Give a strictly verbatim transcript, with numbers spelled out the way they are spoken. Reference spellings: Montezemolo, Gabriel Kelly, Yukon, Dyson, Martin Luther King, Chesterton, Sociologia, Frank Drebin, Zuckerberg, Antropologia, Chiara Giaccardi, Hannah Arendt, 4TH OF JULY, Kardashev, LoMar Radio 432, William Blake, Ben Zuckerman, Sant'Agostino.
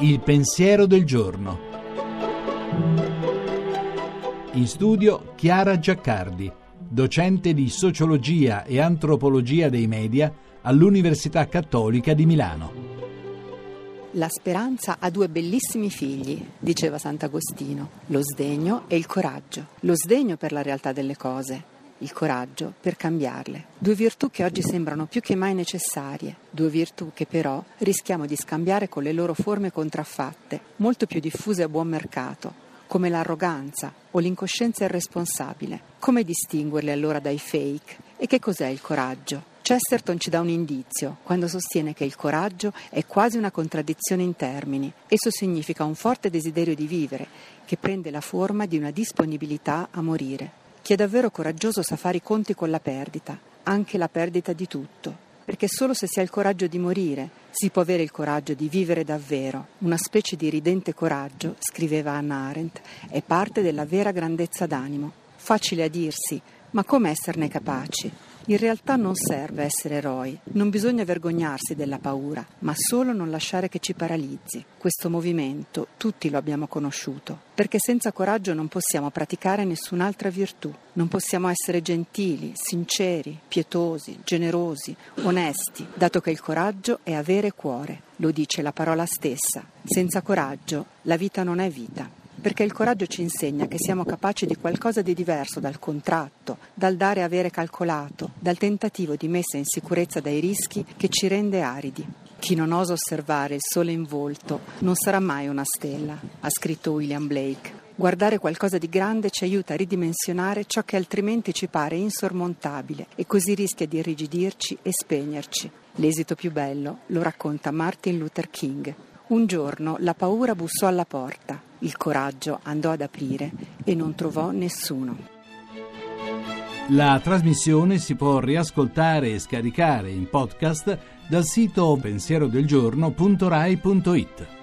Il pensiero del giorno. In studio Chiara Giaccardi, docente di Sociologia e Antropologia dei Media all'Università Cattolica di Milano. La speranza ha due bellissimi figli, diceva Sant'Agostino, lo sdegno e il coraggio. Lo sdegno per la realtà delle cose, il coraggio per cambiarle. Due virtù che oggi sembrano più che mai necessarie, due virtù che però rischiamo di scambiare con le loro forme contraffatte, molto più diffuse a buon mercato, come l'arroganza o l'incoscienza irresponsabile. Come distinguerle allora dai fake? E che cos'è il coraggio? Chesterton ci dà un indizio quando sostiene che il coraggio è quasi una contraddizione in termini. Esso significa un forte desiderio di vivere che prende la forma di una disponibilità a morire. Chi è davvero coraggioso sa fare i conti con la perdita, anche la perdita di tutto, perché solo se si ha il coraggio di morire si può avere il coraggio di vivere davvero. Una specie di ridente coraggio, scriveva Hannah Arendt, è parte della vera grandezza d'animo. Facile a dirsi, ma come esserne capaci? In realtà non serve essere eroi, non bisogna vergognarsi della paura, ma solo non lasciare che ci paralizzi. Questo movimento tutti lo abbiamo conosciuto, perché senza coraggio non possiamo praticare nessun'altra virtù. Non possiamo essere gentili, sinceri, pietosi, generosi, onesti, dato che il coraggio è avere cuore, lo dice la parola stessa. Senza coraggio la vita non è vita. Perché il coraggio ci insegna che siamo capaci di qualcosa di diverso dal contratto, dal dare e avere calcolato, dal tentativo di messa in sicurezza dai rischi che ci rende aridi. Chi non osa osservare il sole in volto non sarà mai una stella, ha scritto William Blake. Guardare qualcosa di grande ci aiuta a ridimensionare ciò che altrimenti ci pare insormontabile e così rischia di irrigidirci e spegnerci. L'esito più bello lo racconta Martin Luther King. Un giorno la paura bussò alla porta. Il coraggio andò ad aprire e non trovò nessuno. La trasmissione si può riascoltare e scaricare in podcast dal sito pensiero del giorno punto rai punto it.